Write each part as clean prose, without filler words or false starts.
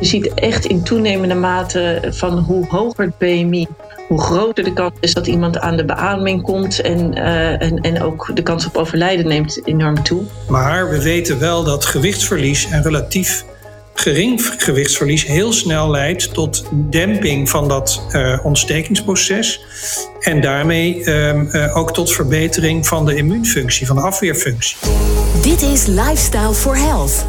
Je ziet echt in toenemende mate van hoe hoger het BMI, hoe groter de kans is dat iemand aan de beademing komt en ook de kans op overlijden neemt enorm toe. Maar we weten wel dat gewichtsverlies en relatief gering gewichtsverlies heel snel leidt tot demping van dat ontstekingsproces en daarmee ook tot verbetering van de immuunfunctie, van de afweerfunctie. Dit is Lifestyle for Health,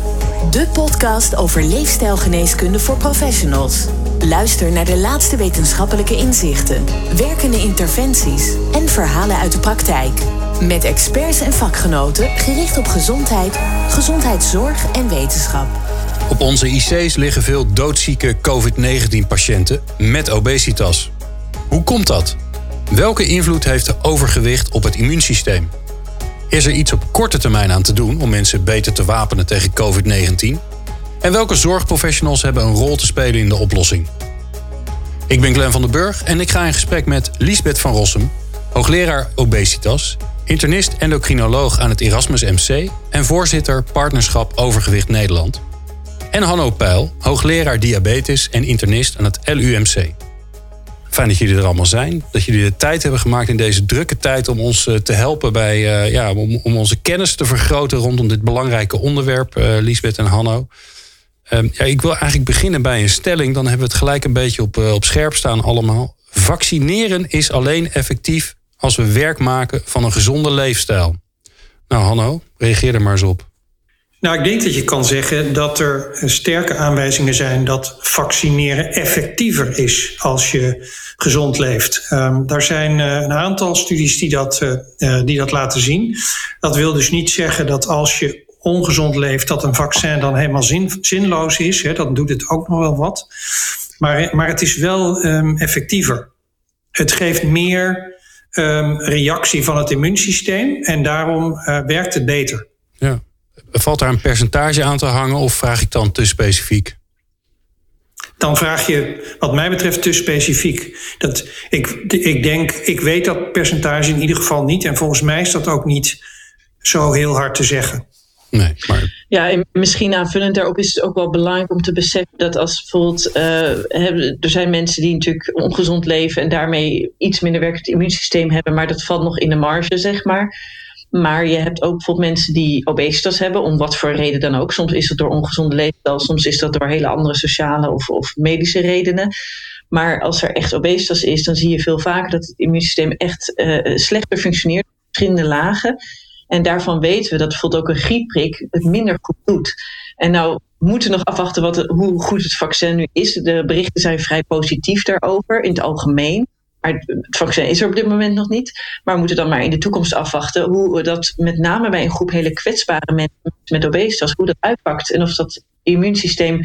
de podcast over leefstijlgeneeskunde voor professionals. Luister naar de laatste wetenschappelijke inzichten, werkende interventies en verhalen uit de praktijk. Met experts en vakgenoten gericht op gezondheid, gezondheidszorg en wetenschap. Op onze IC's liggen veel doodzieke COVID-19-patiënten met obesitas. Hoe komt dat? Welke invloed heeft de overgewicht op het immuunsysteem? Is er iets op korte termijn aan te doen om mensen beter te wapenen tegen COVID-19? En welke zorgprofessionals hebben een rol te spelen in de oplossing? Ik ben Glenn van den Burg en ik ga in gesprek met Liesbeth van Rossum, hoogleraar obesitas, internist-endocrinoloog aan het Erasmus MC en voorzitter Partnerschap Overgewicht Nederland. En Hanno Pijl, hoogleraar diabetes en internist aan het LUMC. Fijn dat jullie er allemaal zijn. Dat jullie de tijd hebben gemaakt in deze drukke tijd om ons te helpen bij om onze kennis te vergroten rondom dit belangrijke onderwerp, Liesbeth en Hanno. Ik wil eigenlijk beginnen bij een stelling. Dan hebben we het gelijk een beetje op scherp staan allemaal. Vaccineren is alleen effectief als we werk maken van een gezonde leefstijl. Nou Hanno, reageer er maar eens op. Nou, ik denk dat je kan zeggen dat er sterke aanwijzingen zijn dat vaccineren effectiever is als je gezond leeft. Daar zijn een aantal studies die dat laten zien. Dat wil dus niet zeggen dat als je ongezond leeft dat een vaccin dan helemaal zinloos is. Hè, dan doet het ook nog wel wat. Maar het is wel effectiever. Het geeft meer reactie van het immuunsysteem en daarom werkt het beter. Ja. Valt daar een percentage aan te hangen of vraag ik dan te specifiek? Dan vraag je wat mij betreft te specifiek. Ik weet dat percentage in ieder geval niet. En volgens mij is dat ook niet zo heel hard te zeggen. Nee, maar... Ja, en misschien aanvullend daarop is het ook wel belangrijk om te beseffen dat als bijvoorbeeld... er zijn mensen die natuurlijk ongezond leven en daarmee iets minder werkend immuunsysteem hebben. Maar dat valt nog in de marge, zeg maar. Maar je hebt ook bijvoorbeeld mensen die obesitas hebben, om wat voor reden dan ook. Soms is dat door ongezonde leefstijl, soms is dat door hele andere sociale of medische redenen. Maar als er echt obesitas is, dan zie je veel vaker dat het immuunsysteem echt slechter functioneert op verschillende lagen. En daarvan weten we dat bijvoorbeeld ook een griepprik het minder goed doet. En nou moeten we nog afwachten hoe goed het vaccin nu is. De berichten zijn vrij positief daarover in het algemeen. Maar het vaccin is er op dit moment nog niet. Maar we moeten dan maar in de toekomst afwachten hoe we dat met name bij een groep hele kwetsbare mensen met obesitas, hoe dat uitpakt. En of dat immuunsysteem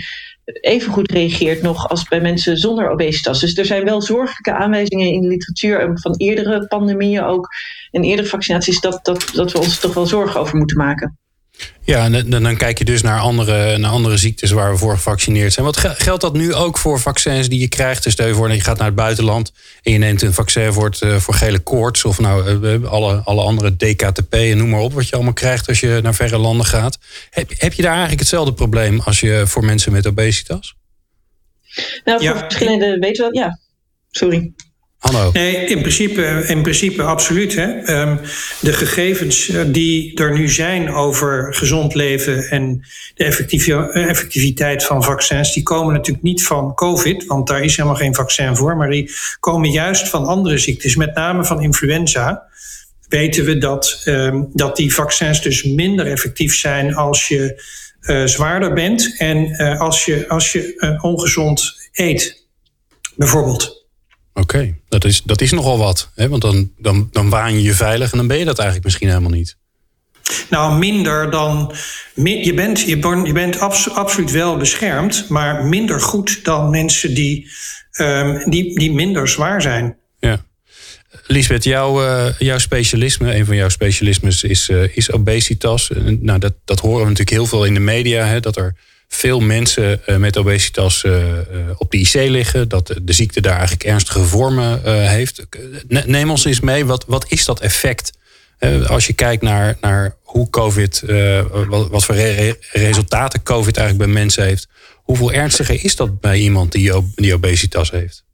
even goed reageert nog als bij mensen zonder obesitas. Dus er zijn wel zorgelijke aanwijzingen in de literatuur van eerdere pandemieën ook. En eerdere vaccinaties dat we ons toch wel zorgen over moeten maken. Ja, en dan kijk je dus naar andere ziektes waar we voor gevaccineerd zijn. Wat geldt dat nu ook voor vaccins die je krijgt? Dus stel je voor dat je gaat naar het buitenland en je neemt een vaccin voor gele koorts of alle andere DKTP en noem maar op wat je allemaal krijgt als je naar verre landen gaat. Heb je daar eigenlijk hetzelfde probleem als je voor mensen met obesitas? Nou, voor verschillende weten we wel. Ja, sorry. Hallo. Nee, in principe absoluut. Hè. De gegevens die er nu zijn over gezond leven en de effectiviteit van vaccins, die komen natuurlijk niet van COVID, want daar is helemaal geen vaccin voor, maar die komen juist van andere ziektes, met name van influenza. Weten we dat die vaccins dus minder effectief zijn als je zwaarder bent en als je ongezond eet, bijvoorbeeld. Oké, dat is nogal wat. Hè? Want dan waan je je veilig en dan ben je dat eigenlijk misschien helemaal niet. Nou, minder dan... Je bent absoluut wel beschermd, maar minder goed dan mensen die minder zwaar zijn. Ja. Liesbeth, jouw specialisme, een van jouw specialismes is obesitas. Nou, dat horen we natuurlijk heel veel in de media, hè, dat er veel mensen met obesitas op de IC liggen, dat de ziekte daar eigenlijk ernstige vormen heeft. Neem ons eens mee, wat is dat effect? Als je kijkt naar hoe COVID, wat voor resultaten COVID eigenlijk bij mensen heeft Hoeveel ernstiger is dat bij iemand die obesitas heeft?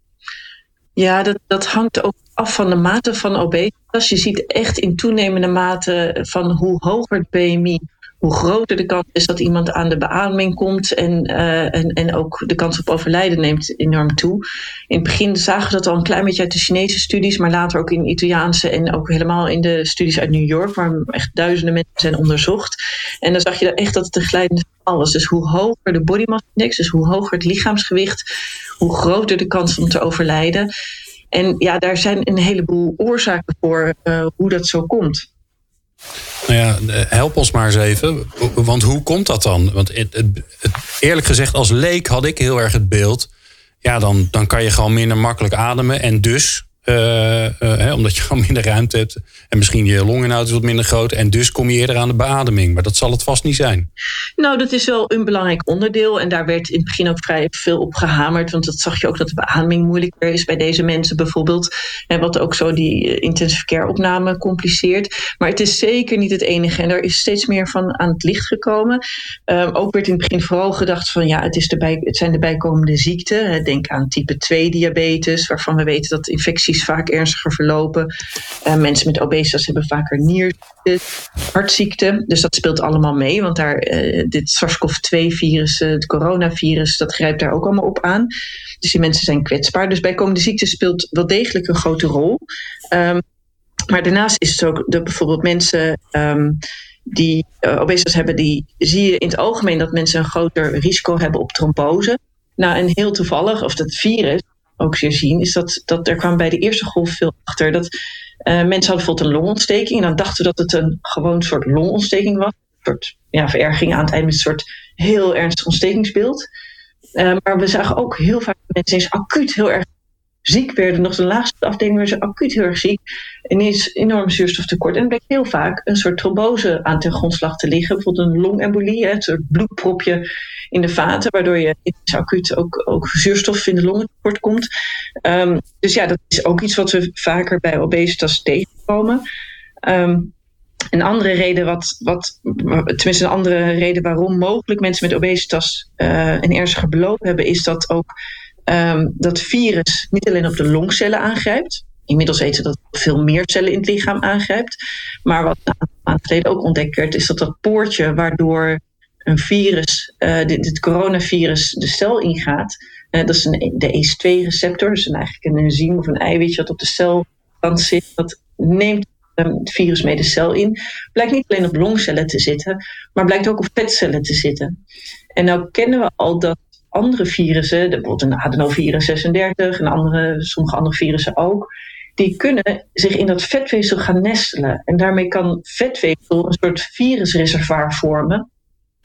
Ja, dat hangt ook af van de mate van obesitas. Je ziet echt in toenemende mate van hoe hoger het BMI, hoe groter de kans is dat iemand aan de beademing komt. En ook de kans op overlijden neemt enorm toe. In het begin zagen we dat al een klein beetje uit de Chinese studies. Maar later ook in Italiaanse en ook helemaal in de studies uit New York. Waar echt duizenden mensen zijn onderzocht. En dan zag je echt dat het een glijdende schaal was. Dus hoe hoger de body mass index, dus hoe hoger het lichaamsgewicht, hoe groter de kans om te overlijden. En ja, daar zijn een heleboel oorzaken voor hoe dat zo komt. Nou ja, help ons maar eens even. Want hoe komt dat dan? Want eerlijk gezegd, als leek had ik heel erg het beeld. Ja, dan kan je gewoon minder makkelijk ademen. En dus, omdat je gewoon minder ruimte hebt. En misschien je longinhoud is wat minder groot. En dus kom je eerder aan de beademing. Maar dat zal het vast niet zijn. Nou, dat is wel een belangrijk onderdeel. En daar werd in het begin ook vrij veel op gehamerd. Want dat zag je ook dat de beademing moeilijker is bij deze mensen bijvoorbeeld. En wat ook zo die intensive care opname compliceert. Maar het is zeker niet het enige. En daar is steeds meer van aan het licht gekomen. Ook werd in het begin vooral gedacht van ja, het zijn de bijkomende ziekten. Denk aan type 2 diabetes. Waarvan we weten dat infecties vaak ernstiger verlopen. Mensen met obesitas hebben vaker nierziekten, hartziekten. Dus dat speelt allemaal mee. Want dit SARS-CoV-2-virus, het coronavirus, dat grijpt daar ook allemaal op aan. Dus die mensen zijn kwetsbaar. Dus bijkomende ziekte speelt wel degelijk een grote rol. Maar daarnaast is het ook dat bijvoorbeeld mensen die obesitas hebben, die zie je in het algemeen dat mensen een groter risico hebben op trombose. Nou, en heel toevallig, of dat virus ook zeer zien, is dat er kwam bij de eerste golf veel achter. Dat mensen hadden bijvoorbeeld een longontsteking. En dan dachten we dat het een gewoon soort longontsteking was. Een soort vererging aan het eind met een soort heel ernstig ontstekingsbeeld. Maar we zagen ook heel vaak mensen eens acuut heel erg ziek werden. Nog de laagste afdeling werden ze acuut heel erg ziek. En ineens enorm zuurstoftekort. En er bleek heel vaak een soort trombose aan ten grondslag te liggen. Bijvoorbeeld een longembolie, een soort bloedpropje in de vaten, waardoor je acuut ook zuurstof in de longen tekort komt. Dus ja, dat is ook iets wat we vaker bij obesitas tegenkomen. Een andere reden waarom mogelijk mensen met obesitas een ernstige beloop hebben, is dat ook dat virus niet alleen op de longcellen aangrijpt. Inmiddels weten we dat het veel meer cellen in het lichaam aangrijpt. Maar wat een aantal maanden geleden ook ontdekt werd, is dat poortje waardoor een virus, dit coronavirus, de cel ingaat. Dat is de ACE2-receptor. Dus eigenlijk een enzym of een eiwitje dat op de celkant zit. Dat neemt het virus mee de cel in. Blijkt niet alleen op longcellen te zitten, maar blijkt ook op vetcellen te zitten. En nou kennen we al dat andere virussen, bijvoorbeeld een adenovirus 36 en sommige andere virussen ook, die kunnen zich in dat vetweefsel gaan nestelen. En daarmee kan vetweefsel een soort virusreservoir vormen,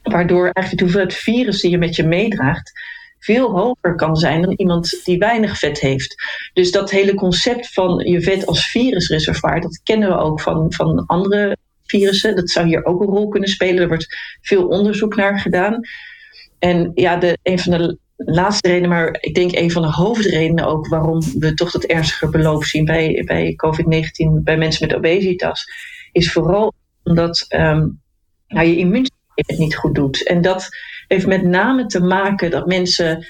waardoor eigenlijk de hoeveelheid virus die je met je meedraagt veel hoger kan zijn dan iemand die weinig vet heeft. Dus dat hele concept van je vet als virusreservoir, dat kennen we ook van andere virussen. Dat zou hier ook een rol kunnen spelen. Er wordt veel onderzoek naar gedaan. En ja, een van de laatste redenen, maar ik denk een van de hoofdredenen ook waarom we toch dat ernstiger beloop zien bij COVID-19, bij mensen met obesitas, is vooral omdat je immuunsysteem het niet goed doet. En dat heeft met name te maken dat mensen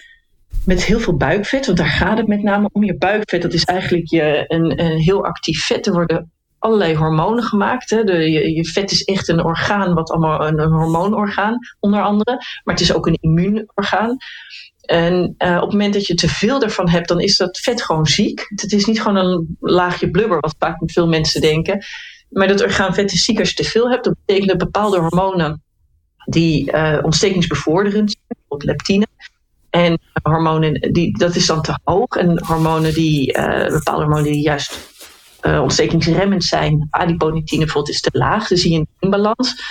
met heel veel buikvet, want daar gaat het met name om. Je buikvet, dat is eigenlijk een heel actief vet. Er worden allerlei hormonen gemaakt. Hè. Je vet is echt een orgaan, wat allemaal een hormoonorgaan onder andere. Maar het is ook een immuunorgaan. En op het moment dat je te veel daarvan hebt, dan is dat vet gewoon ziek. Het is niet gewoon een laagje blubber, wat vaak veel mensen denken. Maar dat orgaan vet is ziek als je te veel hebt. Dat betekent dat bepaalde hormonen die ontstekingsbevorderend zijn, bijvoorbeeld leptine. En hormonen, dat is dan te hoog. En hormonen bepaalde hormonen die juist ontstekingsremmend zijn, adiponitine bijvoorbeeld, is te laag. Dan zie je een inbalans.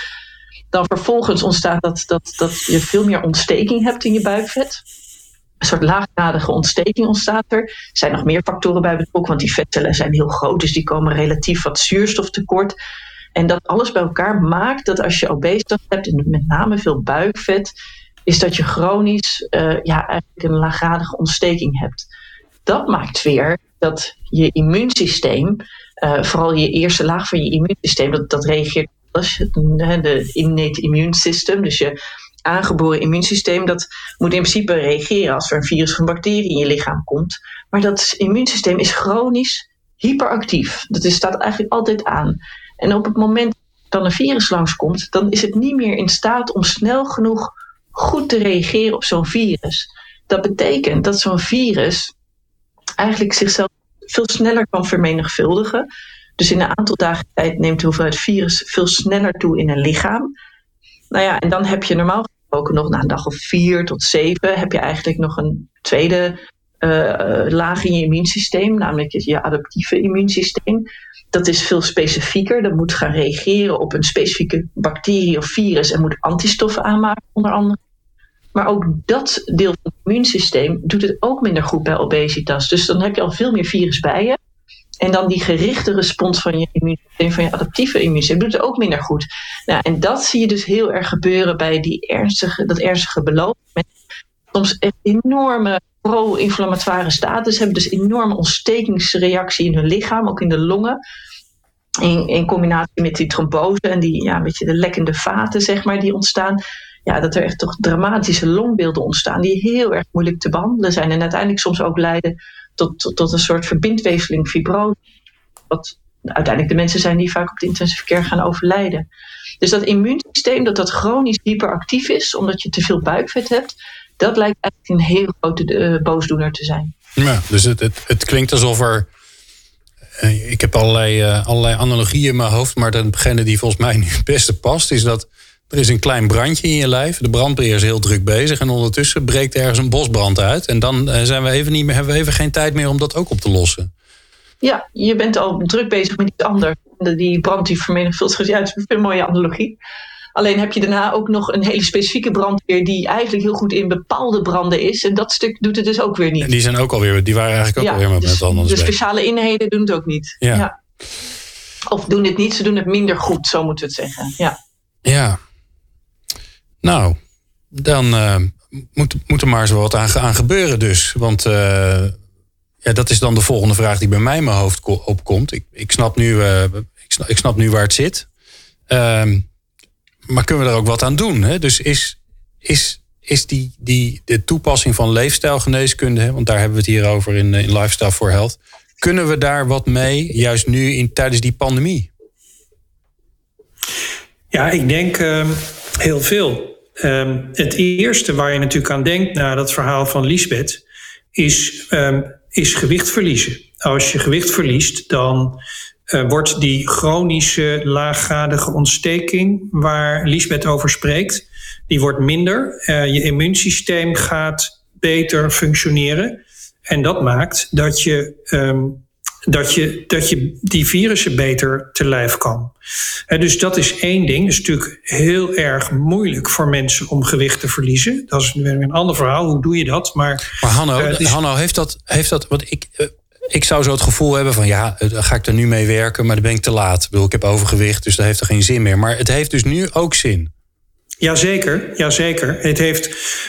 Dan vervolgens ontstaat dat je veel meer ontsteking hebt in je buikvet. Een soort laaggradige ontsteking ontstaat er. Er zijn nog meer factoren bij betrokken, want die vetcellen zijn heel groot. Dus die komen relatief wat zuurstof tekort. En dat alles bij elkaar maakt dat als je obesitas hebt, en met name veel buikvet, is dat je chronisch eigenlijk een laaggradige ontsteking hebt. Dat maakt weer dat je immuunsysteem, vooral je eerste laag van je immuunsysteem, dat reageert op alles. Het innate immune system, dus je aangeboren immuunsysteem, dat moet in principe reageren als er een virus of een bacterie in je lichaam komt. Maar dat immuunsysteem is chronisch hyperactief. Dat staat eigenlijk altijd aan. En op het moment dat een virus langskomt, dan is het niet meer in staat om snel genoeg goed te reageren op zo'n virus. Dat betekent dat zo'n virus eigenlijk zichzelf veel sneller kan vermenigvuldigen. Dus in een aantal dagen tijd neemt de hoeveelheid virus veel sneller toe in een lichaam. Nou ja, en dan heb je normaal gesproken nog na een dag of 4 tot 7... heb je eigenlijk nog een tweede laag in je immuunsysteem, namelijk je adaptieve immuunsysteem. Dat is veel specifieker. Dat moet gaan reageren op een specifieke bacterie of virus en moet antistoffen aanmaken, onder andere. Maar ook dat deel van het immuunsysteem doet het ook minder goed bij obesitas. Dus dan heb je al veel meer virus bij je. En dan die gerichte respons van je immuunsysteem, van je adaptieve immuunsysteem, doet het ook minder goed. Nou, en dat zie je dus heel erg gebeuren bij dat ernstige beloop. Met soms echt enorme pro-inflammatoire status. Hebben dus enorme ontstekingsreactie in hun lichaam, ook in de longen. In combinatie met die trombose en die, ja, weet je, de lekkende vaten, zeg maar, die ontstaan. Ja, dat er echt toch dramatische longbeelden ontstaan die heel erg moeilijk te behandelen zijn. En uiteindelijk soms ook leiden tot een soort verbindweefseling fibrose. Wat uiteindelijk de mensen zijn die vaak op de intensive care gaan overlijden. Dus dat immuunsysteem, dat chronisch hyperactief is, omdat je te veel buikvet hebt, dat lijkt eigenlijk een heel grote boosdoener te zijn. Ja, dus het klinkt alsof er... Ik heb allerlei analogieën in mijn hoofd, maar degene die volgens mij nu het beste past, is dat er is een klein brandje in je lijf. De brandweer is heel druk bezig. En ondertussen breekt ergens een bosbrand uit. En dan hebben we even geen tijd meer om dat ook op te lossen. Ja, je bent al druk bezig met iets anders. Die brand die vermenigvuldigt. Ja, dat is een mooie analogie. Alleen heb je daarna ook nog een hele specifieke brandweer die eigenlijk heel goed in bepaalde branden is. En dat stuk doet het dus ook weer niet. En die zijn ook alweer, die waren eigenlijk ook alweer met het anders. De speciale eenheden doen het ook niet. Ja. Ja. Of doen het niet, ze doen het minder goed, zo moeten we het zeggen. Ja. Nou, dan moet er maar zo wat aan gebeuren dus. Want dat is dan de volgende vraag die bij mij in mijn hoofd opkomt. Ik snap nu waar het zit. Maar kunnen we er ook wat aan doen? Hè? Dus is de toepassing van leefstijlgeneeskunde, hè, want daar hebben we het hier over in Lifestyle for Health. Kunnen we daar wat mee, juist nu tijdens die pandemie? Ja, ik denk heel veel. Het eerste waar je natuurlijk aan denkt na dat verhaal van Liesbeth is gewicht verliezen. Als je gewicht verliest, dan wordt die chronische laaggradige ontsteking waar Liesbeth over spreekt, die wordt minder. Je immuunsysteem gaat beter functioneren. En dat maakt dat je die virussen beter te lijf kan. Dus dat is één ding. Het is natuurlijk heel erg moeilijk voor mensen om gewicht te verliezen. Dat is een ander verhaal. Hoe doe je dat? Maar Hanno, heeft dat want ik zou zo het gevoel hebben van ja, ga ik er nu mee werken, maar dan ben ik te laat. Ik bedoel, ik heb overgewicht, dus dat heeft er geen zin meer. Maar het heeft dus nu ook zin. Jazeker.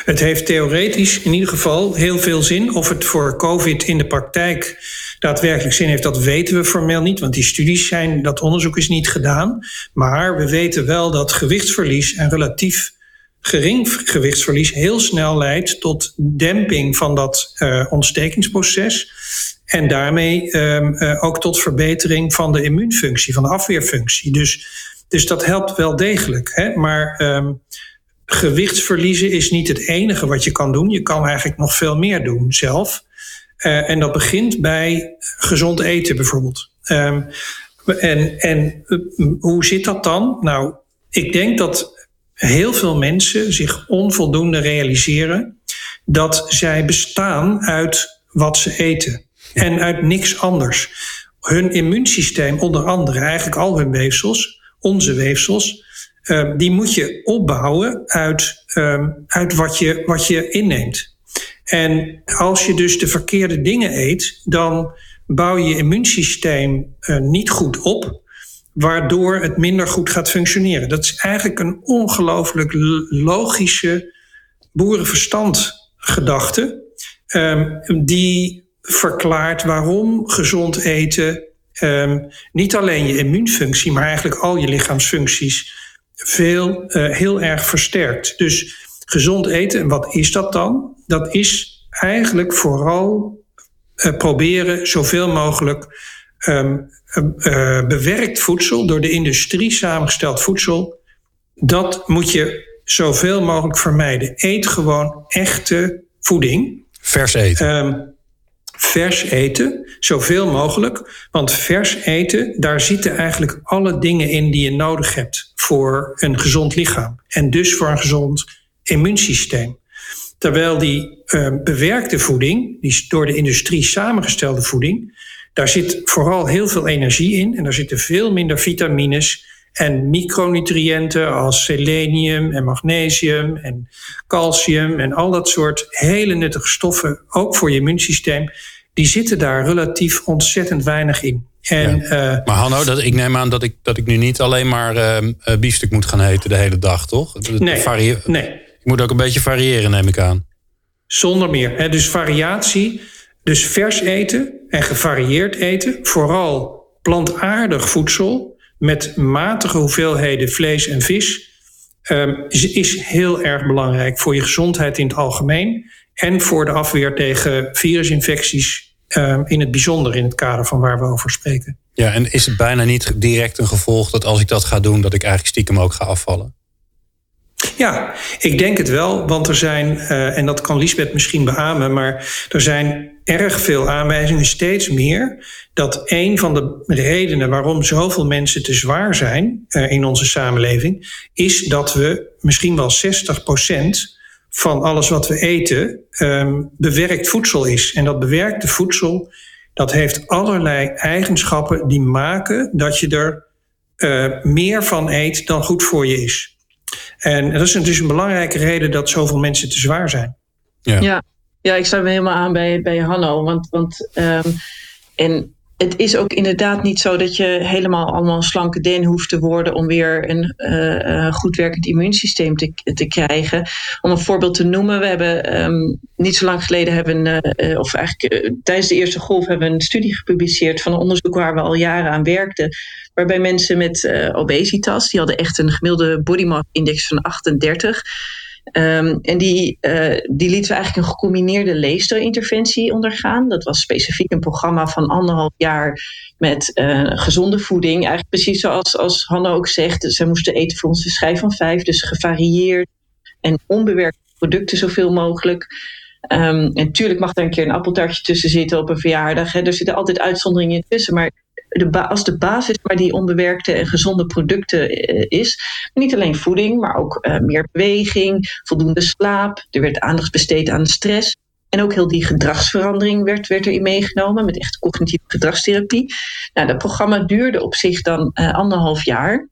Het heeft theoretisch in ieder geval heel veel zin. Of het voor COVID in de praktijk daadwerkelijk zin heeft, dat weten we formeel niet. Want die studies zijn, dat onderzoek is niet gedaan. Maar we weten wel dat gewichtsverlies en relatief gering gewichtsverlies heel snel leidt tot demping van dat ontstekingsproces. En daarmee ook tot verbetering van de immuunfunctie, van de afweerfunctie. Dus dat helpt wel degelijk. Hè? Maar gewichtsverliezen is niet het enige wat je kan doen. Je kan eigenlijk nog veel meer doen zelf. En dat begint bij gezond eten bijvoorbeeld. Hoe zit dat dan? Nou, ik denk dat heel veel mensen zich onvoldoende realiseren dat zij bestaan uit wat ze eten. En uit niks anders. Hun immuunsysteem onder andere, eigenlijk al hun weefsels, onze weefsels, die moet je opbouwen uit wat je inneemt. En als je dus de verkeerde dingen eet, dan bouw je immuunsysteem niet goed op, waardoor het minder goed gaat functioneren. Dat is eigenlijk een ongelooflijk logische boerenverstandgedachte, die verklaart waarom gezond eten niet alleen je immuunfunctie, maar eigenlijk al je lichaamsfuncties heel erg versterkt. Dus Gezond eten, en wat is dat dan? Dat is eigenlijk vooral proberen zoveel mogelijk bewerkt voedsel, door de industrie samengesteld voedsel. Dat moet je zoveel mogelijk vermijden. Eet gewoon echte voeding. Vers eten. Vers eten, zoveel mogelijk. Want vers eten, daar zitten eigenlijk alle dingen in die je nodig hebt voor een gezond lichaam. En dus voor een gezond immuunsysteem. Terwijl die bewerkte voeding, die door de industrie samengestelde voeding, daar zit vooral heel veel energie in. En daar zitten veel minder vitamines en micronutriënten als selenium en magnesium en calcium en al dat soort hele nuttige stoffen, ook voor je immuunsysteem, die zitten daar relatief ontzettend weinig in. En, ja. Maar Hanno, ik neem aan dat ik nu niet alleen maar biefstuk moet gaan eten de hele dag, toch? Nee. Ik moet ook een beetje variëren, neem ik aan. Zonder meer. Hè? Dus variatie, dus vers eten en gevarieerd eten, vooral plantaardig voedsel, met matige hoeveelheden vlees en vis, is heel erg belangrijk voor je gezondheid in het algemeen en voor de afweer tegen virusinfecties in het bijzonder, in het kader van waar we over spreken. Ja, en is het bijna niet direct een gevolg dat als ik dat ga doen, dat ik eigenlijk stiekem ook ga afvallen? Ja, ik denk het wel, want er zijn, en dat kan Liesbeth misschien beamen, maar er zijn erg veel aanwijzingen, steeds meer, dat een van de redenen waarom zoveel mensen te zwaar zijn in onze samenleving, is dat we misschien wel 60% van alles wat we eten bewerkt voedsel is. En dat bewerkte voedsel, dat heeft allerlei eigenschappen die maken dat je er meer van eet dan goed voor je is. En dat is dus een belangrijke reden dat zoveel mensen te zwaar zijn. Ja, ik sluit me helemaal aan bij Hanno. Want het is ook inderdaad niet zo dat je helemaal allemaal een slanke den hoeft te worden om weer een goed werkend immuunsysteem te krijgen. Om een voorbeeld te noemen, we hebben niet zo lang geleden tijdens de eerste golf hebben we een studie gepubliceerd van een onderzoek waar we al jaren aan werkten, waarbij mensen met obesitas, die hadden echt een gemiddelde body mass index van 38... en die lieten we eigenlijk een gecombineerde leefstijlinterventie ondergaan. Dat was specifiek een programma van 1,5 jaar met gezonde voeding. Eigenlijk precies zoals Hanno ook zegt. Zij moesten eten volgens de schijf van 5. Dus gevarieerd en onbewerkte producten zoveel mogelijk. En natuurlijk mag er een keer een appeltaartje tussen zitten op een verjaardag. Hè. Er zitten altijd uitzonderingen tussen, maar als de basis waar die onbewerkte en gezonde producten is. Niet alleen voeding, maar ook meer beweging, voldoende slaap. Er werd aandacht besteed aan stress. En ook heel die gedragsverandering werd erin meegenomen, met echt cognitieve gedragstherapie. Nou, dat programma duurde op zich dan 1,5 jaar.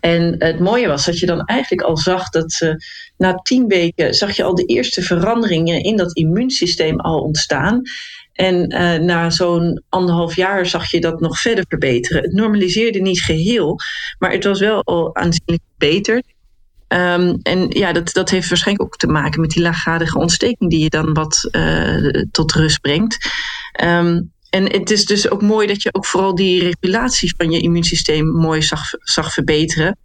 En het mooie was dat je dan eigenlijk al zag dat na 10 weken... zag je al de eerste veranderingen in dat immuunsysteem al ontstaan. En na zo'n 1,5 jaar zag je dat nog verder verbeteren. Het normaliseerde niet geheel, maar het was wel al aanzienlijk verbeterd. En ja, dat heeft waarschijnlijk ook te maken met die laaggradige ontsteking die je dan wat tot rust brengt. En het is dus ook mooi dat je ook vooral die regulatie van je immuunsysteem mooi zag verbeteren.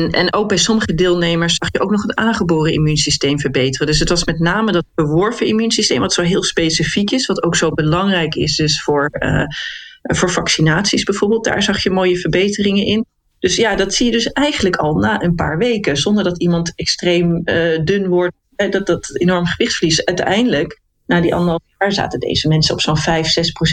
En ook bij sommige deelnemers zag je ook nog het aangeboren immuunsysteem verbeteren. Dus het was met name dat verworven immuunsysteem, wat zo heel specifiek is, wat ook zo belangrijk is dus voor vaccinaties bijvoorbeeld. Daar zag je mooie verbeteringen in. Dus ja, dat zie je dus eigenlijk al na een paar weken. Zonder dat iemand extreem dun wordt, dat enorm gewichtsverlies. Uiteindelijk, na die 1,5 jaar zaten deze mensen op zo'n 5-6%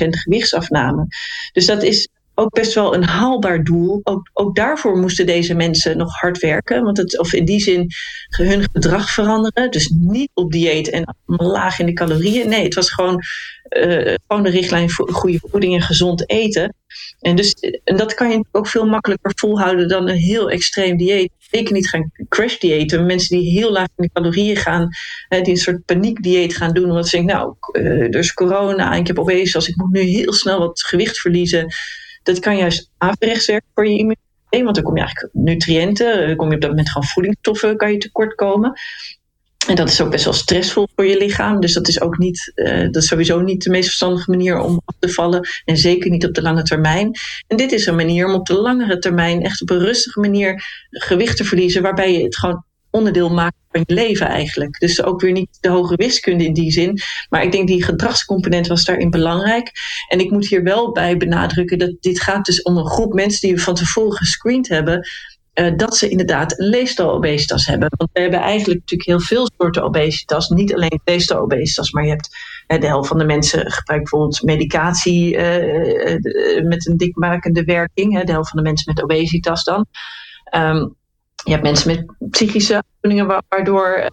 gewichtsafname. Dus dat is ook best wel een haalbaar doel. Ook daarvoor moesten deze mensen nog hard werken. Want of in die zin hun gedrag veranderen. Dus niet op dieet en laag in de calorieën. Nee, het was gewoon de richtlijn voor goede voeding en gezond eten. En dat kan je ook veel makkelijker volhouden dan een heel extreem dieet. Zeker niet gaan crashdieeten. Mensen die heel laag in de calorieën gaan, die een soort paniekdieet gaan doen. Omdat ze denken, er is corona en ik heb obesitas, ik moet nu heel snel wat gewicht verliezen. Dat kan juist averechts werken voor je immuunsysteem, want dan kom je eigenlijk op nutriënten, dan kom je op dat moment gewoon voedingsstoffen, kan je tekort komen. En dat is ook best wel stressvol voor je lichaam, dus dat is ook niet, dat is sowieso niet de meest verstandige manier om af te vallen en zeker niet op de lange termijn. En dit is een manier om op de langere termijn echt op een rustige manier gewicht te verliezen, waarbij je het gewoon onderdeel maken van je leven eigenlijk. Dus ook weer niet de hoge wiskunde in die zin. Maar ik denk die gedragscomponent was daarin belangrijk. En ik moet hier wel bij benadrukken dat dit gaat dus om een groep mensen die we van tevoren gescreend hebben. Dat ze inderdaad een leefstijlobesitas hebben. Want we hebben eigenlijk natuurlijk heel veel soorten obesitas. Niet alleen leefstijlobesitas, maar je hebt de helft van de mensen gebruikt bijvoorbeeld medicatie met een dikmakende werking. De helft van de mensen met obesitas dan. Je hebt mensen met psychische aandoeningen waardoor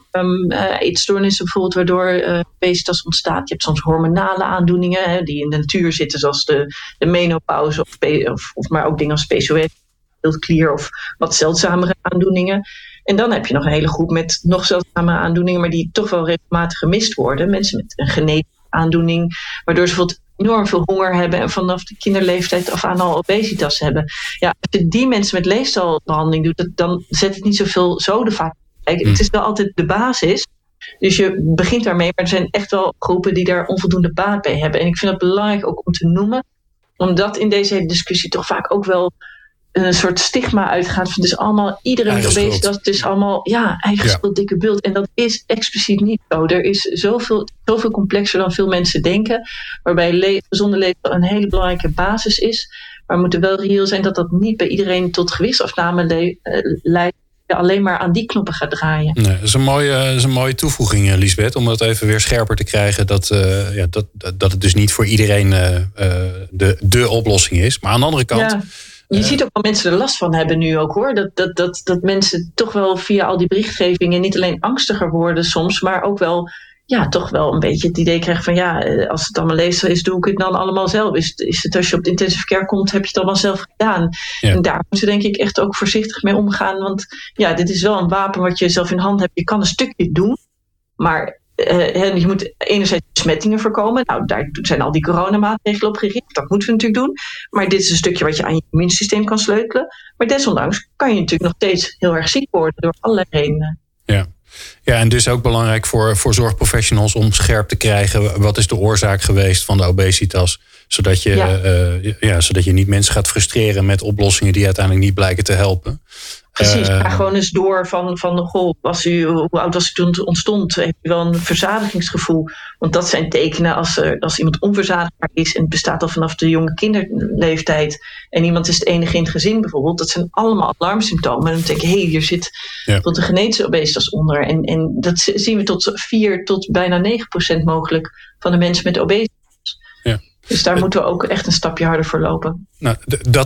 eetstoornissen bijvoorbeeld, waardoor obesitas ontstaat. Je hebt soms hormonale aandoeningen die in de natuur zitten, zoals de menopauze of maar ook dingen als PCOS. Wildklier of wat zeldzamere aandoeningen. En dan heb je nog een hele groep met nog zeldzamere aandoeningen, maar die toch wel regelmatig gemist worden. Mensen met een genetische aandoening, waardoor ze bijvoorbeeld enorm veel honger hebben en vanaf de kinderleeftijd af aan al obesitas hebben. Ja, als je die mensen met leefstijlbehandeling doet, dan zet het niet zoveel zoden vaak. Het is wel altijd de basis. Dus je begint daarmee, maar er zijn echt wel groepen die daar onvoldoende baat bij hebben. En ik vind dat belangrijk ook om te noemen, omdat in deze discussie toch vaak ook wel een soort stigma uitgaat van het is allemaal iedereen geweest, dat het is allemaal eigen schuld, dikke bult. En dat is expliciet niet zo. Er is zoveel complexer dan veel mensen denken, waarbij gezonde leefstijl een hele belangrijke basis is. Maar we moeten wel reëel zijn dat dat niet bij iedereen tot gewichtsafname leidt, alleen maar aan die knoppen gaat draaien. Nee, dat is een mooie toevoeging, Liesbeth, om dat even weer scherper te krijgen, dat het dus niet voor iedereen de oplossing is. Maar aan de andere kant... Ja. Je ziet ook wel mensen er last van hebben nu ook hoor. Dat mensen toch wel via al die berichtgevingen niet alleen angstiger worden soms, maar ook wel toch wel een beetje het idee krijgen van als het allemaal leefstijl is, doe ik het dan allemaal zelf. Is het als je op de intensive care komt, heb je het allemaal zelf gedaan. Ja. En daar moeten we denk ik echt ook voorzichtig mee omgaan. Want dit is wel een wapen wat je zelf in hand hebt. Je kan een stukje doen, maar je moet enerzijds besmettingen voorkomen. Nou, daar zijn al die coronamaatregelen op gericht. Dat moeten we natuurlijk doen. Maar dit is een stukje wat je aan je immuunsysteem kan sleutelen. Maar desondanks kan je natuurlijk nog steeds heel erg ziek worden door allerlei redenen. Ja. Ja, en dus ook belangrijk voor zorgprofessionals om scherp te krijgen. Wat is de oorzaak geweest van de obesitas? Zodat je, zodat je niet mensen gaat frustreren met oplossingen die uiteindelijk niet blijken te helpen. Precies, ga gewoon eens door van goh, hoe oud was u toen het ontstond? Heb je wel een verzadigingsgevoel? Want dat zijn tekenen als iemand onverzadigbaar is en het bestaat al vanaf de jonge kinderleeftijd en iemand is het enige in het gezin bijvoorbeeld. Dat zijn allemaal alarmsymptomen. En dan denk je, hier zit tot de genetische obesitas onder. En dat zien we tot 4 tot bijna 9% mogelijk van de mensen met obesitas. Dus daar moeten we ook echt een stapje harder voor lopen. Nou,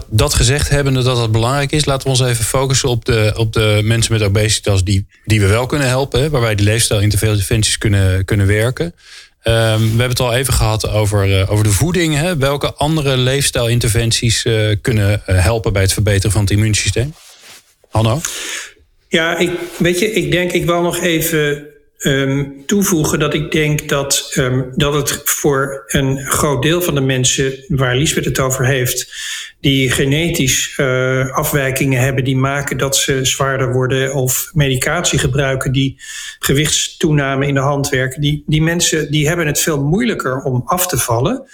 dat gezegd hebbende dat belangrijk is, laten we ons even focussen op de mensen met obesitas die we wel kunnen helpen. Hè, waarbij die leefstijlinterventies kunnen werken. We hebben het al even gehad over de voeding. Hè, welke andere leefstijlinterventies kunnen helpen bij het verbeteren van het immuunsysteem? Hanno? Ja, ik wil nog even toevoegen dat ik denk dat het voor een groot deel van de mensen waar Liesbeth het over heeft, die genetisch afwijkingen hebben die maken dat ze zwaarder worden of medicatie gebruiken die gewichtstoename in de hand werken, die mensen die hebben het veel moeilijker om af te vallen.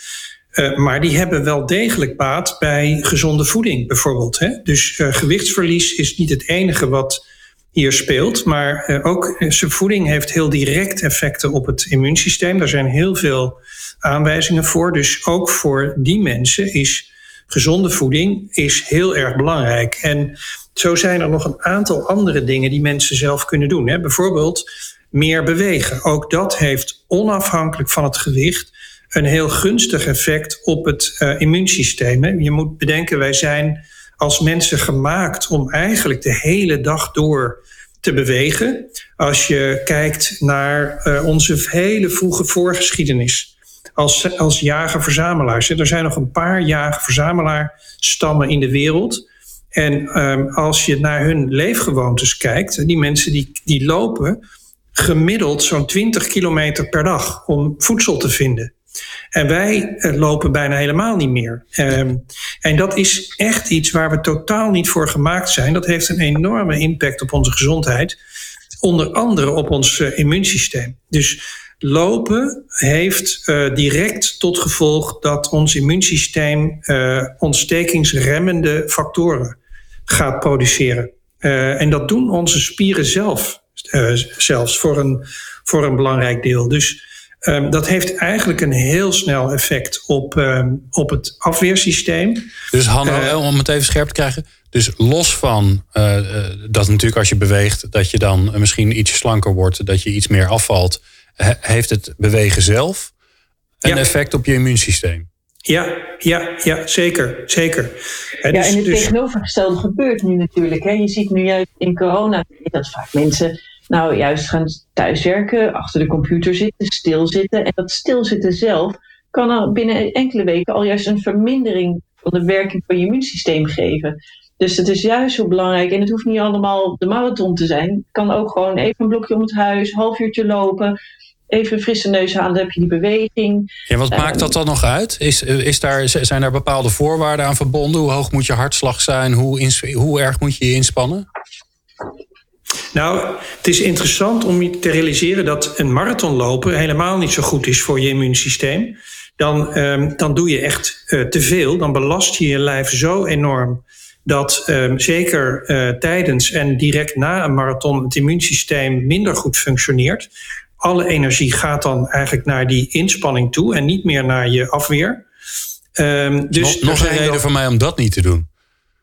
Maar die hebben wel degelijk baat bij gezonde voeding bijvoorbeeld. Hè? Dus gewichtsverlies is niet het enige wat hier speelt, maar ook voeding heeft heel direct effecten op het immuunsysteem. Daar zijn heel veel aanwijzingen voor. Dus ook voor die mensen is gezonde voeding is heel erg belangrijk. En zo zijn er nog een aantal andere dingen die mensen zelf kunnen doen. Hè? Bijvoorbeeld meer bewegen. Ook dat heeft onafhankelijk van het gewicht een heel gunstig effect op het immuunsysteem. Hè? Je moet bedenken, wij zijn als mensen gemaakt om eigenlijk de hele dag door te bewegen. Als je kijkt naar onze hele vroege voorgeschiedenis als jager-verzamelaars. Er zijn nog een paar jager-verzamelaar-stammen in de wereld. En als je naar hun leefgewoontes kijkt, die mensen die lopen gemiddeld zo'n 20 kilometer per dag om voedsel te vinden. En wij lopen bijna helemaal niet meer. En dat is echt iets waar we totaal niet voor gemaakt zijn. Dat heeft een enorme impact op onze gezondheid. Onder andere op ons immuunsysteem. Dus lopen heeft direct tot gevolg dat ons immuunsysteem ontstekingsremmende factoren gaat produceren. En dat doen onze spieren zelf. zelfs voor een belangrijk deel. Dus dat heeft eigenlijk een heel snel effect op het afweersysteem. Dus Hanno, om het even scherp te krijgen. Dus los van dat natuurlijk als je beweegt, dat je dan misschien iets slanker wordt, dat je iets meer afvalt, heeft het bewegen zelf een effect op je immuunsysteem? Ja, zeker. En het tegenovergestelde gebeurt nu natuurlijk. Hè. Je ziet nu juist in corona dat vaak mensen juist gaan thuiswerken, achter de computer zitten, stilzitten. En dat stilzitten zelf kan al binnen enkele weken al juist een vermindering van de werking van je immuunsysteem geven. Dus het is juist zo belangrijk. En het hoeft niet allemaal de marathon te zijn. Het kan ook gewoon even een blokje om het huis, half uurtje lopen, even een frisse neus halen, dan heb je die beweging. Ja, wat maakt dat dan nog uit? Zijn daar bepaalde voorwaarden aan verbonden? Hoe hoog moet je hartslag zijn? Hoe erg moet je je inspannen? Het is interessant om je te realiseren dat een marathonloper helemaal niet zo goed is voor je immuunsysteem. Dan doe je echt te veel. Dan belast je je lijf zo enorm dat zeker tijdens en direct na een marathon het immuunsysteem minder goed functioneert. Alle energie gaat dan eigenlijk naar die inspanning toe en niet meer naar je afweer. Dus nog een reden voor mij om dat niet te doen.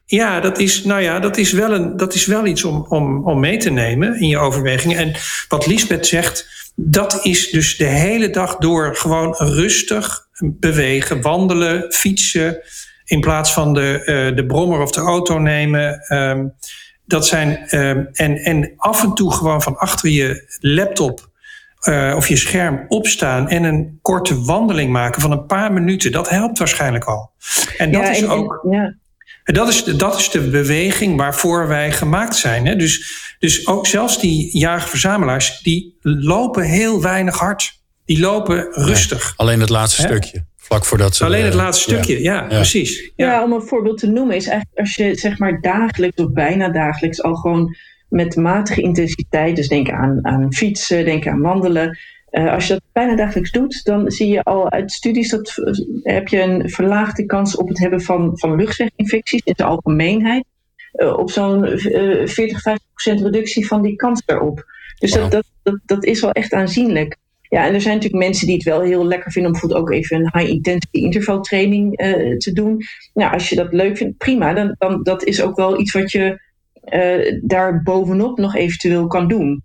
Ja, dat is wel iets om mee te nemen in je overwegingen. En wat Liesbeth zegt, dat is dus de hele dag door gewoon rustig bewegen, wandelen, fietsen, in plaats van de brommer of de auto nemen. Dat zijn en af en toe gewoon van achter je laptop of je scherm opstaan en een korte wandeling maken van een paar minuten. Dat helpt waarschijnlijk al. En dat is ook. Dat is de beweging waarvoor wij gemaakt zijn. Hè? Dus ook zelfs die jager-verzamelaars, die lopen heel weinig hard. Die lopen rustig. Ja, alleen het laatste stukje. Vlak voordat ze alleen het laatste stukje, ja, precies. Ja, om een voorbeeld te noemen is eigenlijk als je zeg maar dagelijks of bijna dagelijks al gewoon met matige intensiteit, dus denk aan fietsen, denk aan wandelen. Als je dat bijna dagelijks doet, dan zie je al uit studies dat heb je een verlaagde kans op het hebben van luchtweginfecties in de algemeenheid. Op zo'n 40-50% reductie van die kans daarop. Dus wow. dat is wel echt aanzienlijk. Ja, en er zijn natuurlijk mensen die het wel heel lekker vinden om bijvoorbeeld ook even een high-intensity intervaltraining te doen. Nou, als je dat leuk vindt, prima. Dan dat is ook wel iets wat je daar bovenop nog eventueel kan doen.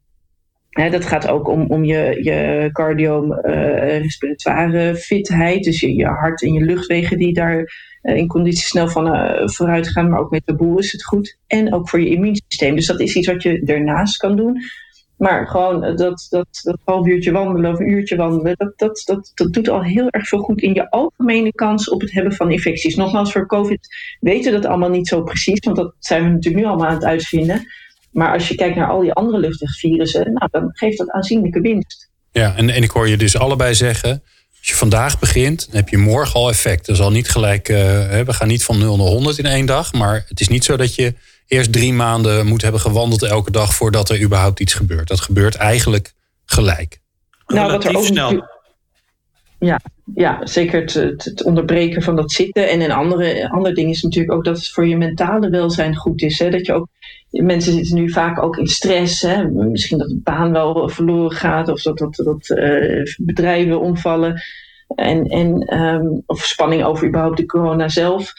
Dat gaat ook om je cardio-respiratoire fitheid. Dus je hart en je luchtwegen die daar in conditie snel van vooruit gaan. Maar ook met de boel is het goed. En ook voor je immuunsysteem. Dus dat is iets wat je daarnaast kan doen. Maar gewoon dat half uurtje wandelen of een uurtje wandelen. Dat doet al heel erg veel goed in je algemene kans op het hebben van infecties. Nogmaals, voor COVID weten we dat allemaal niet zo precies. Want dat zijn we natuurlijk nu allemaal aan het uitvinden. Maar als je kijkt naar al die andere luchtwegvirussen, dan geeft dat aanzienlijke winst. Ja, en ik hoor je dus allebei zeggen, als je vandaag begint, dan heb je morgen al effect. Dat is al niet gelijk, we gaan niet van 0 naar 100 in één dag. Maar het is niet zo dat je eerst 3 maanden moet hebben gewandeld elke dag voordat er überhaupt iets gebeurt. Dat gebeurt eigenlijk gelijk. Relatief wat er ook snel. Ja, zeker het onderbreken van dat zitten. En een ander ding is natuurlijk ook dat het voor je mentale welzijn goed is. Hè? Dat je ook, mensen zitten nu vaak ook in stress. Hè? Misschien dat de baan wel verloren gaat of dat bedrijven omvallen. Of spanning over überhaupt de corona zelf.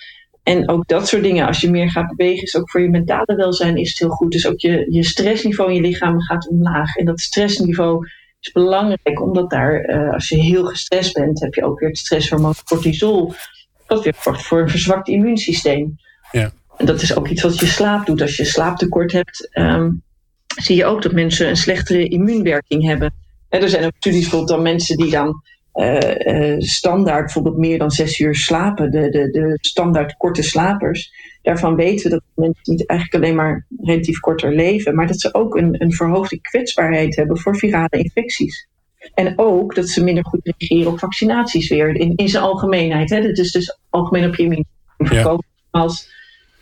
En ook dat soort dingen, als je meer gaat bewegen, is ook voor je mentale welzijn is het heel goed. Dus ook je stressniveau in je lichaam gaat omlaag. En dat stressniveau is belangrijk, omdat daar, als je heel gestrest bent, heb je ook weer het stresshormoon cortisol. Dat weer zorgt voor een verzwakt immuunsysteem. Ja. En dat is ook iets wat je slaap doet. Als je slaaptekort hebt, zie je ook dat mensen een slechtere immuunwerking hebben. En er zijn ook studies bijvoorbeeld aan mensen die dan standaard bijvoorbeeld meer dan 6 uur slapen. De standaard korte slapers. Daarvan weten we dat mensen niet eigenlijk alleen maar relatief korter leven, maar dat ze ook een verhoogde kwetsbaarheid hebben voor virale infecties. En ook dat ze minder goed reageren op vaccinaties weer in zijn algemeenheid. Hè? Dat is dus algemeen op je immuunsysteem. Ja.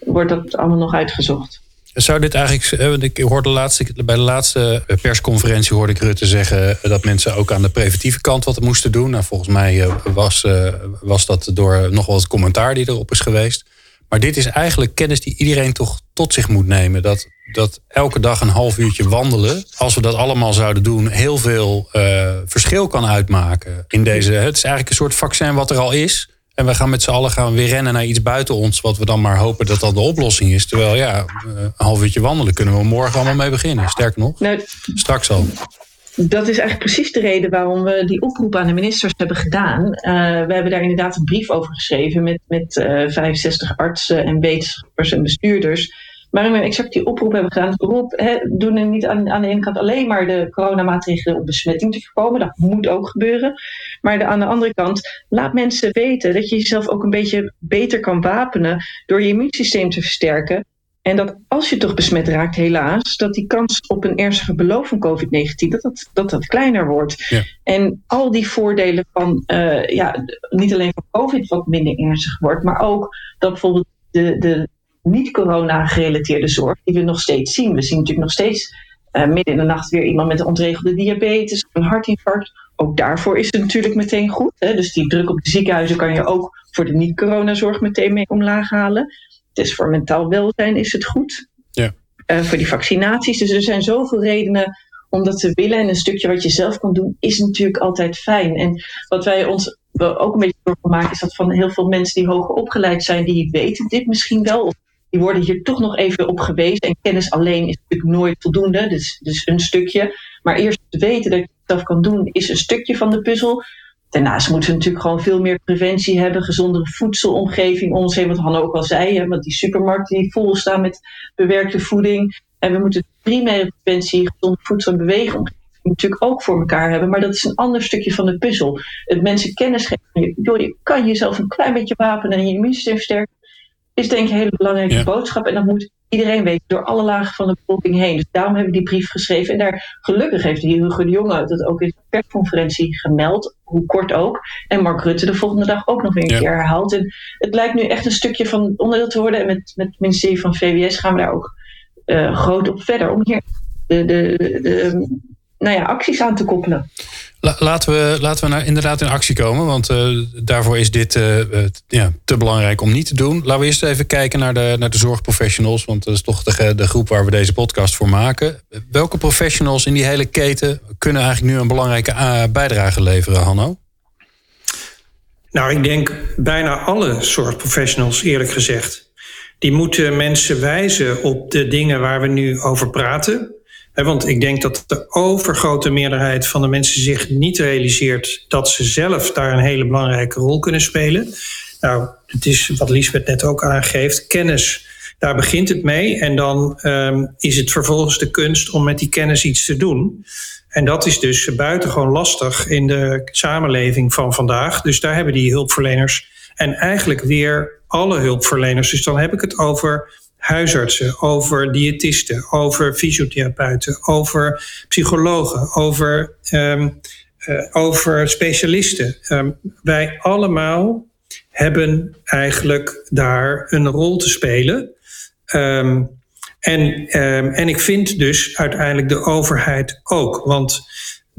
Wordt dat allemaal nog uitgezocht. Zou dit eigenlijk, ik hoorde bij de laatste persconferentie hoorde ik Rutte zeggen dat mensen ook aan de preventieve kant wat moesten doen. Nou, volgens mij was dat door nog wel het commentaar die erop is geweest. Maar dit is eigenlijk kennis die iedereen toch tot zich moet nemen. Dat elke dag een half uurtje wandelen, als we dat allemaal zouden doen, heel veel verschil kan uitmaken. Het is eigenlijk een soort vaccin wat er al is. En we gaan met z'n allen weer rennen naar iets buiten ons, wat we dan maar hopen dat dat de oplossing is. Terwijl een half uurtje wandelen kunnen we morgen allemaal mee beginnen. Sterker nog, straks al. Dat is eigenlijk precies de reden waarom we die oproep aan de ministers hebben gedaan. We hebben daar inderdaad een brief over geschreven met 65 artsen en wetenschappers en bestuurders. Maar we exact die oproep hebben gedaan. Het beroep doen er niet aan de ene kant alleen maar de coronamaatregelen om besmetting te voorkomen. Dat moet ook gebeuren. Maar aan de andere kant, laat mensen weten dat je jezelf ook een beetje beter kan wapenen door je immuunsysteem te versterken. En dat als je toch besmet raakt, helaas, dat die kans op een ernstige beloop van COVID-19, dat kleiner wordt. Ja. En al die voordelen van, niet alleen van COVID wat minder ernstig wordt, maar ook dat bijvoorbeeld de niet-corona gerelateerde zorg, die we nog steeds zien. We zien natuurlijk nog steeds midden in de nacht weer iemand met een ontregelde diabetes, een hartinfarct. Ook daarvoor is het natuurlijk meteen goed. Hè? Dus die druk op de ziekenhuizen kan je ook voor de niet-coronazorg meteen mee omlaag halen. Dus voor mentaal welzijn is het goed. Ja. Voor die vaccinaties. Dus er zijn zoveel redenen om dat te willen. En een stukje wat je zelf kan doen is natuurlijk altijd fijn. En wat wij ons ook een beetje zorgen maken is dat van heel veel mensen die hoger opgeleid zijn, die weten dit misschien wel. Of die worden hier toch nog even op gewezen. En kennis alleen is natuurlijk nooit voldoende. Dus een stukje. Maar eerst weten dat je het zelf kan doen is een stukje van de puzzel. Daarnaast moeten we natuurlijk gewoon veel meer preventie hebben. Gezondere voedselomgeving om ons heen. Wat Hanno ook al zei. Hè, want die supermarkten die vol staan met bewerkte voeding. En we moeten primaire preventie, gezond voedsel en beweging natuurlijk ook voor elkaar hebben. Maar dat is een ander stukje van de puzzel. Het mensen kennis geven. Joh, je kan jezelf een klein beetje wapenen en je immuunsysteem versterken. Is denk ik een hele belangrijke boodschap. En dat moet iedereen weten, door alle lagen van de bevolking heen. Dus daarom hebben we die brief geschreven. En daar, gelukkig heeft Hugo de Jonge dat ook in de persconferentie gemeld. Hoe kort ook. En Mark Rutte de volgende dag ook nog weer een keer herhaald. En het lijkt nu echt een stukje van onderdeel te worden. En met het ministerie van VWS gaan we daar ook groot op verder. Om hier de acties aan te koppelen. Laten we inderdaad in actie komen. Want daarvoor is dit te belangrijk om niet te doen. Laten we eerst even kijken naar de zorgprofessionals. Want dat is toch de groep waar we deze podcast voor maken. Welke professionals in die hele keten kunnen eigenlijk nu een belangrijke bijdrage leveren, Hanno? Nou, ik denk bijna alle zorgprofessionals, eerlijk gezegd. Die moeten mensen wijzen op de dingen waar we nu over praten. Want ik denk dat de overgrote meerderheid van de mensen zich niet realiseert dat ze zelf daar een hele belangrijke rol kunnen spelen. Nou, het is wat Liesbeth net ook aangeeft, kennis. Daar begint het mee en dan is het vervolgens de kunst om met die kennis iets te doen. En dat is dus buitengewoon lastig in de samenleving van vandaag. Dus daar hebben die hulpverleners en eigenlijk weer alle hulpverleners. Dus dan heb ik het over huisartsen, over diëtisten, over fysiotherapeuten, over psychologen, over specialisten. Wij allemaal hebben eigenlijk daar een rol te spelen. En ik vind dus uiteindelijk de overheid ook. Want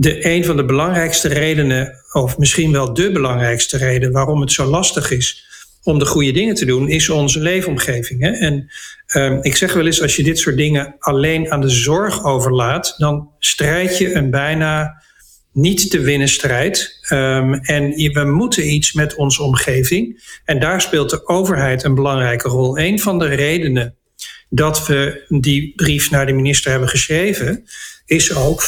een van de belangrijkste redenen, of misschien wel de belangrijkste reden waarom het zo lastig is om de goede dingen te doen, is onze leefomgeving. Hè? En ik zeg wel eens, als je dit soort dingen alleen aan de zorg overlaat, dan strijd je een bijna niet te winnen strijd. We moeten iets met onze omgeving. En daar speelt de overheid een belangrijke rol. Een van de redenen dat we die brief naar de minister hebben geschreven, is ook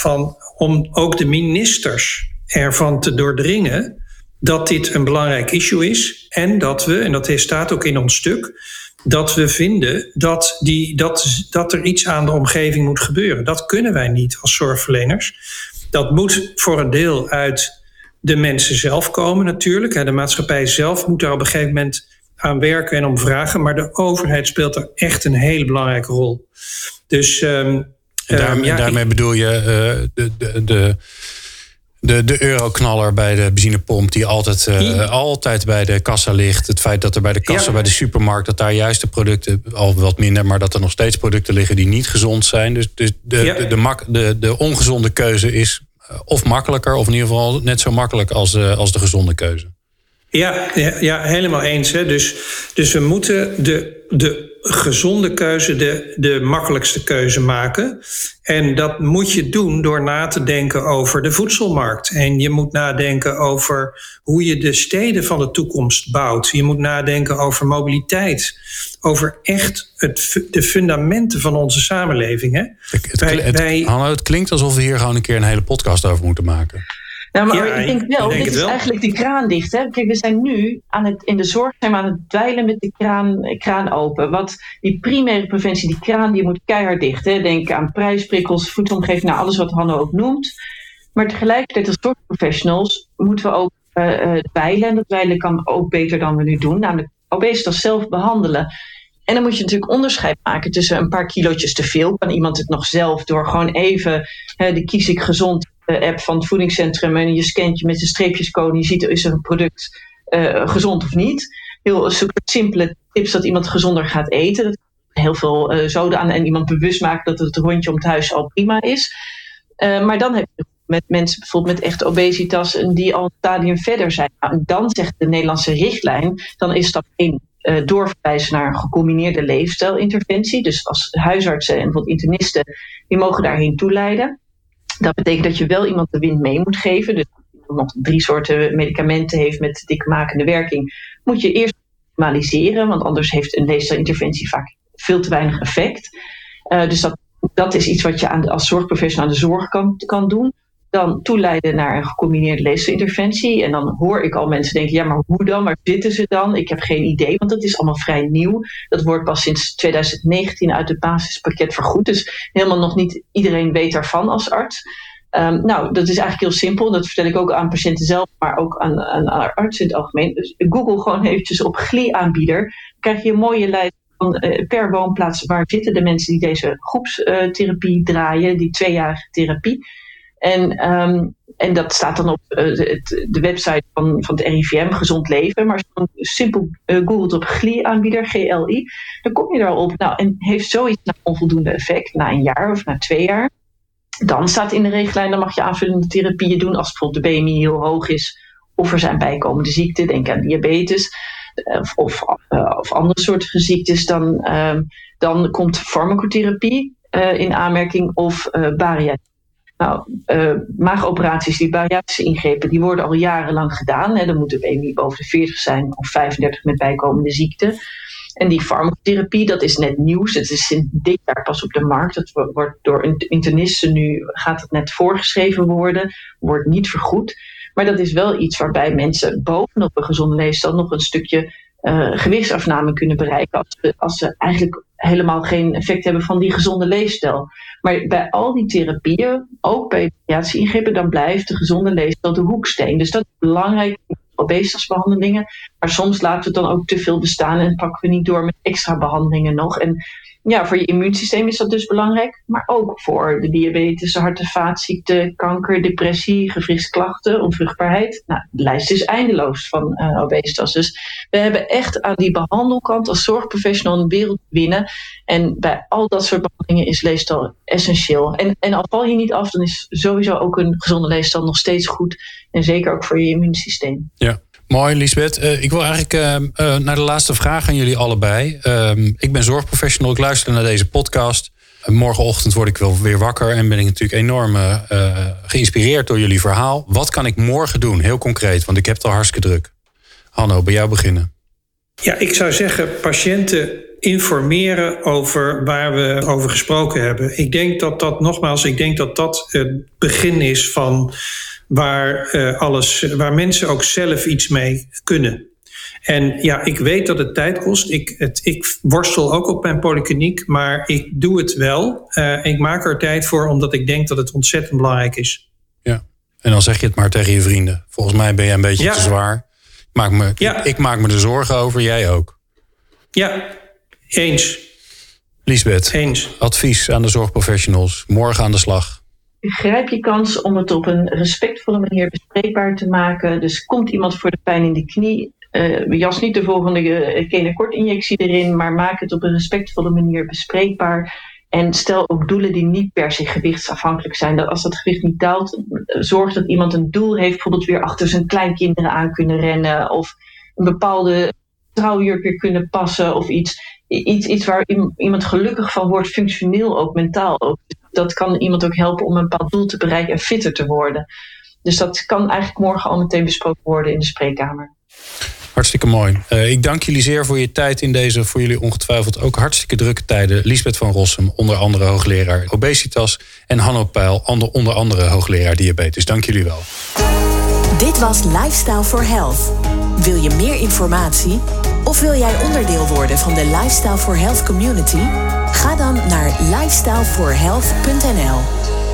om ook de ministers ervan te doordringen dat dit een belangrijk issue is en dat we, en dat staat ook in ons stuk, dat we vinden dat er iets aan de omgeving moet gebeuren. Dat kunnen wij niet als zorgverleners. Dat moet voor een deel uit de mensen zelf komen natuurlijk. De maatschappij zelf moet daar op een gegeven moment aan werken en om vragen, maar de overheid speelt daar echt een hele belangrijke rol. Dus daarmee bedoel je De euroknaller bij de benzinepomp die altijd bij de kassa ligt. Het feit dat er bij de kassa, bij de supermarkt, dat daar juist de producten al wat minder, maar dat er nog steeds producten liggen die niet gezond zijn. Dus de ongezonde keuze is of makkelijker, of in ieder geval net zo makkelijk als de gezonde keuze. Ja, helemaal eens. Hè. Dus we moeten de gezonde keuze de makkelijkste keuze maken. En dat moet je doen door na te denken over de voedselmarkt. En je moet nadenken over hoe je de steden van de toekomst bouwt. Je moet nadenken over mobiliteit. Over echt de fundamenten van onze samenleving. Hè? Hanno, het klinkt alsof we hier gewoon een keer een hele podcast over moeten maken. Nou, maar ja, ik denk wel, dit is wel eigenlijk de kraan dicht. Hè? Kijk, we zijn nu in de zorg zijn we aan het dweilen met de kraan open. Want die primaire preventie, die kraan, die moet keihard dicht. Hè? Denk aan prijsprikkels, voedselomgeving, nou, alles wat Hanno ook noemt. Maar tegelijkertijd als zorgprofessionals moeten we ook dweilen. En dat dweilen kan ook beter dan we nu doen. Namelijk obesitas zelf behandelen. En dan moet je natuurlijk onderscheid maken tussen een paar kilootjes te veel. Kan iemand het nog zelf door gewoon even de Kies ik Gezond app van het voedingscentrum en je scant je met de streepjescode en je ziet is er een product gezond of niet. Heel simpele tips dat iemand gezonder gaat eten. Dat kan heel veel zoden aan en iemand bewust maken dat het rondje om het huis al prima is. Maar dan heb je met mensen bijvoorbeeld met echt obesitas en die al een stadium verder zijn. Nou, en dan zegt de Nederlandse richtlijn, dan is stap 1 doorverwijzen naar een gecombineerde leefstijlinterventie. Dus als huisartsen en bijvoorbeeld internisten, die mogen daarheen toeleiden. Dat betekent dat je wel iemand de wind mee moet geven. Dus als je nog 3 soorten medicamenten heeft met dikmakende werking, moet je eerst minimaliseren, want anders heeft een leefstijlinterventie vaak veel te weinig effect. Dus dat is iets wat je als zorgprofessional aan de zorg kan doen. Dan toeleiden naar een gecombineerde leefstijlinterventie. En dan hoor ik al mensen denken, ja, maar hoe dan? Waar zitten ze dan? Ik heb geen idee, want dat is allemaal vrij nieuw. Dat wordt pas sinds 2019 uit het basispakket vergoed. Dus helemaal nog niet iedereen weet daarvan als arts. Nou, dat is eigenlijk heel simpel. Dat vertel ik ook aan patiënten zelf, maar ook aan artsen in het algemeen. Dus Google gewoon eventjes op GLI-aanbieder. Dan krijg je een mooie lijst van per woonplaats. Waar zitten de mensen die deze groepstherapie draaien, die 2-jarige therapie? En dat staat dan op de website van het RIVM, Gezond Leven. Maar als je dan simpel googelt op GLI-aanbieder, GLI, dan kom je daar al op. Nou, en heeft zoiets nou onvoldoende effect na een jaar of na 2 jaar? Dan staat in de richtlijn, dan mag je aanvullende therapieën doen als bijvoorbeeld de BMI heel hoog is. Of er zijn bijkomende ziekten, denk aan diabetes. Of andere soorten ziektes. Dan komt farmacotherapie in aanmerking of bariatrie. Nou, maagoperaties, die bariatrische ingrepen, die worden al jarenlang gedaan. Hè. Dan moet de BMI boven de 40 zijn of 35 met bijkomende ziekte. En die farmacotherapie, dat is net nieuws. Het is sinds dit jaar pas op de markt. Dat wordt door internisten nu, gaat het net voorgeschreven worden. Wordt niet vergoed. Maar dat is wel iets waarbij mensen bovenop een gezonde leefstijl nog een stukje gewichtsafname kunnen bereiken. Als ze eigenlijk helemaal geen effect hebben van die gezonde leefstijl. Maar bij al die therapieën, ook bij bariatrie-ingrepen, dan blijft de gezonde leefstijl de hoeksteen. Dus dat is belangrijk in obesitasbehandelingen. Maar soms laten we het dan ook te veel bestaan en pakken we niet door met extra behandelingen nog. En ja, voor je immuunsysteem is dat dus belangrijk. Maar ook voor de diabetes, hart- en vaatziekten, kanker, depressie, gewrichtsklachten, onvruchtbaarheid. Nou, de lijst is eindeloos van obesitas. Dus we hebben echt aan die behandelkant als zorgprofessional een wereld te winnen. En bij al dat soort behandelingen is leefstijl essentieel. En al val je niet af, dan is sowieso ook een gezonde leefstijl nog steeds goed. En zeker ook voor je immuunsysteem. Ja. Mooi, Liesbeth. Ik wil eigenlijk naar de laatste vraag aan jullie allebei. Ik ben zorgprofessional, ik luister naar deze podcast. Morgenochtend word ik wel weer wakker en ben ik natuurlijk enorm geïnspireerd door jullie verhaal. Wat kan ik morgen doen, heel concreet, want ik heb het al hartstikke druk. Hanno, bij jou beginnen. Ja, ik zou zeggen patiënten informeren over waar we over gesproken hebben. Ik denk dat het begin is van waar mensen ook zelf iets mee kunnen. En ja, ik weet dat het tijd kost. Ik worstel ook op mijn polykliniek, maar ik doe het wel. Ik maak er tijd voor, omdat ik denk dat het ontzettend belangrijk is. Ja, en dan zeg je het maar tegen je vrienden. Volgens mij ben je een beetje te zwaar. Ik maak me er zorgen over, jij ook. Ja, eens. Liesbeth, advies aan de zorgprofessionals. Morgen aan de slag. Grijp je kans om het op een respectvolle manier bespreekbaar te maken. Dus komt iemand voor de pijn in de knie, jas niet de volgende kenekortinjectie erin, maar maak het op een respectvolle manier bespreekbaar. En stel ook doelen die niet per se gewichtsafhankelijk zijn. Dat als dat gewicht niet daalt, zorg dat iemand een doel heeft. Bijvoorbeeld weer achter zijn kleinkinderen aan kunnen rennen. Of een bepaalde trouwjurk weer kunnen passen. Of iets waar iemand gelukkig van wordt, functioneel ook, mentaal ook. Dat kan iemand ook helpen om een bepaald doel te bereiken en fitter te worden. Dus dat kan eigenlijk morgen al meteen besproken worden in de spreekkamer. Hartstikke mooi. Ik dank jullie zeer voor je tijd in deze, voor jullie ongetwijfeld ook hartstikke drukke tijden. Liesbeth van Rossum, onder andere hoogleraar obesitas. En Hanno Pijl, onder andere hoogleraar diabetes. Dank jullie wel. Dit was Lifestyle for Health. Wil je meer informatie? Of wil jij onderdeel worden van de Lifestyle for Health community? Ga dan naar lifestyleforhealth.nl.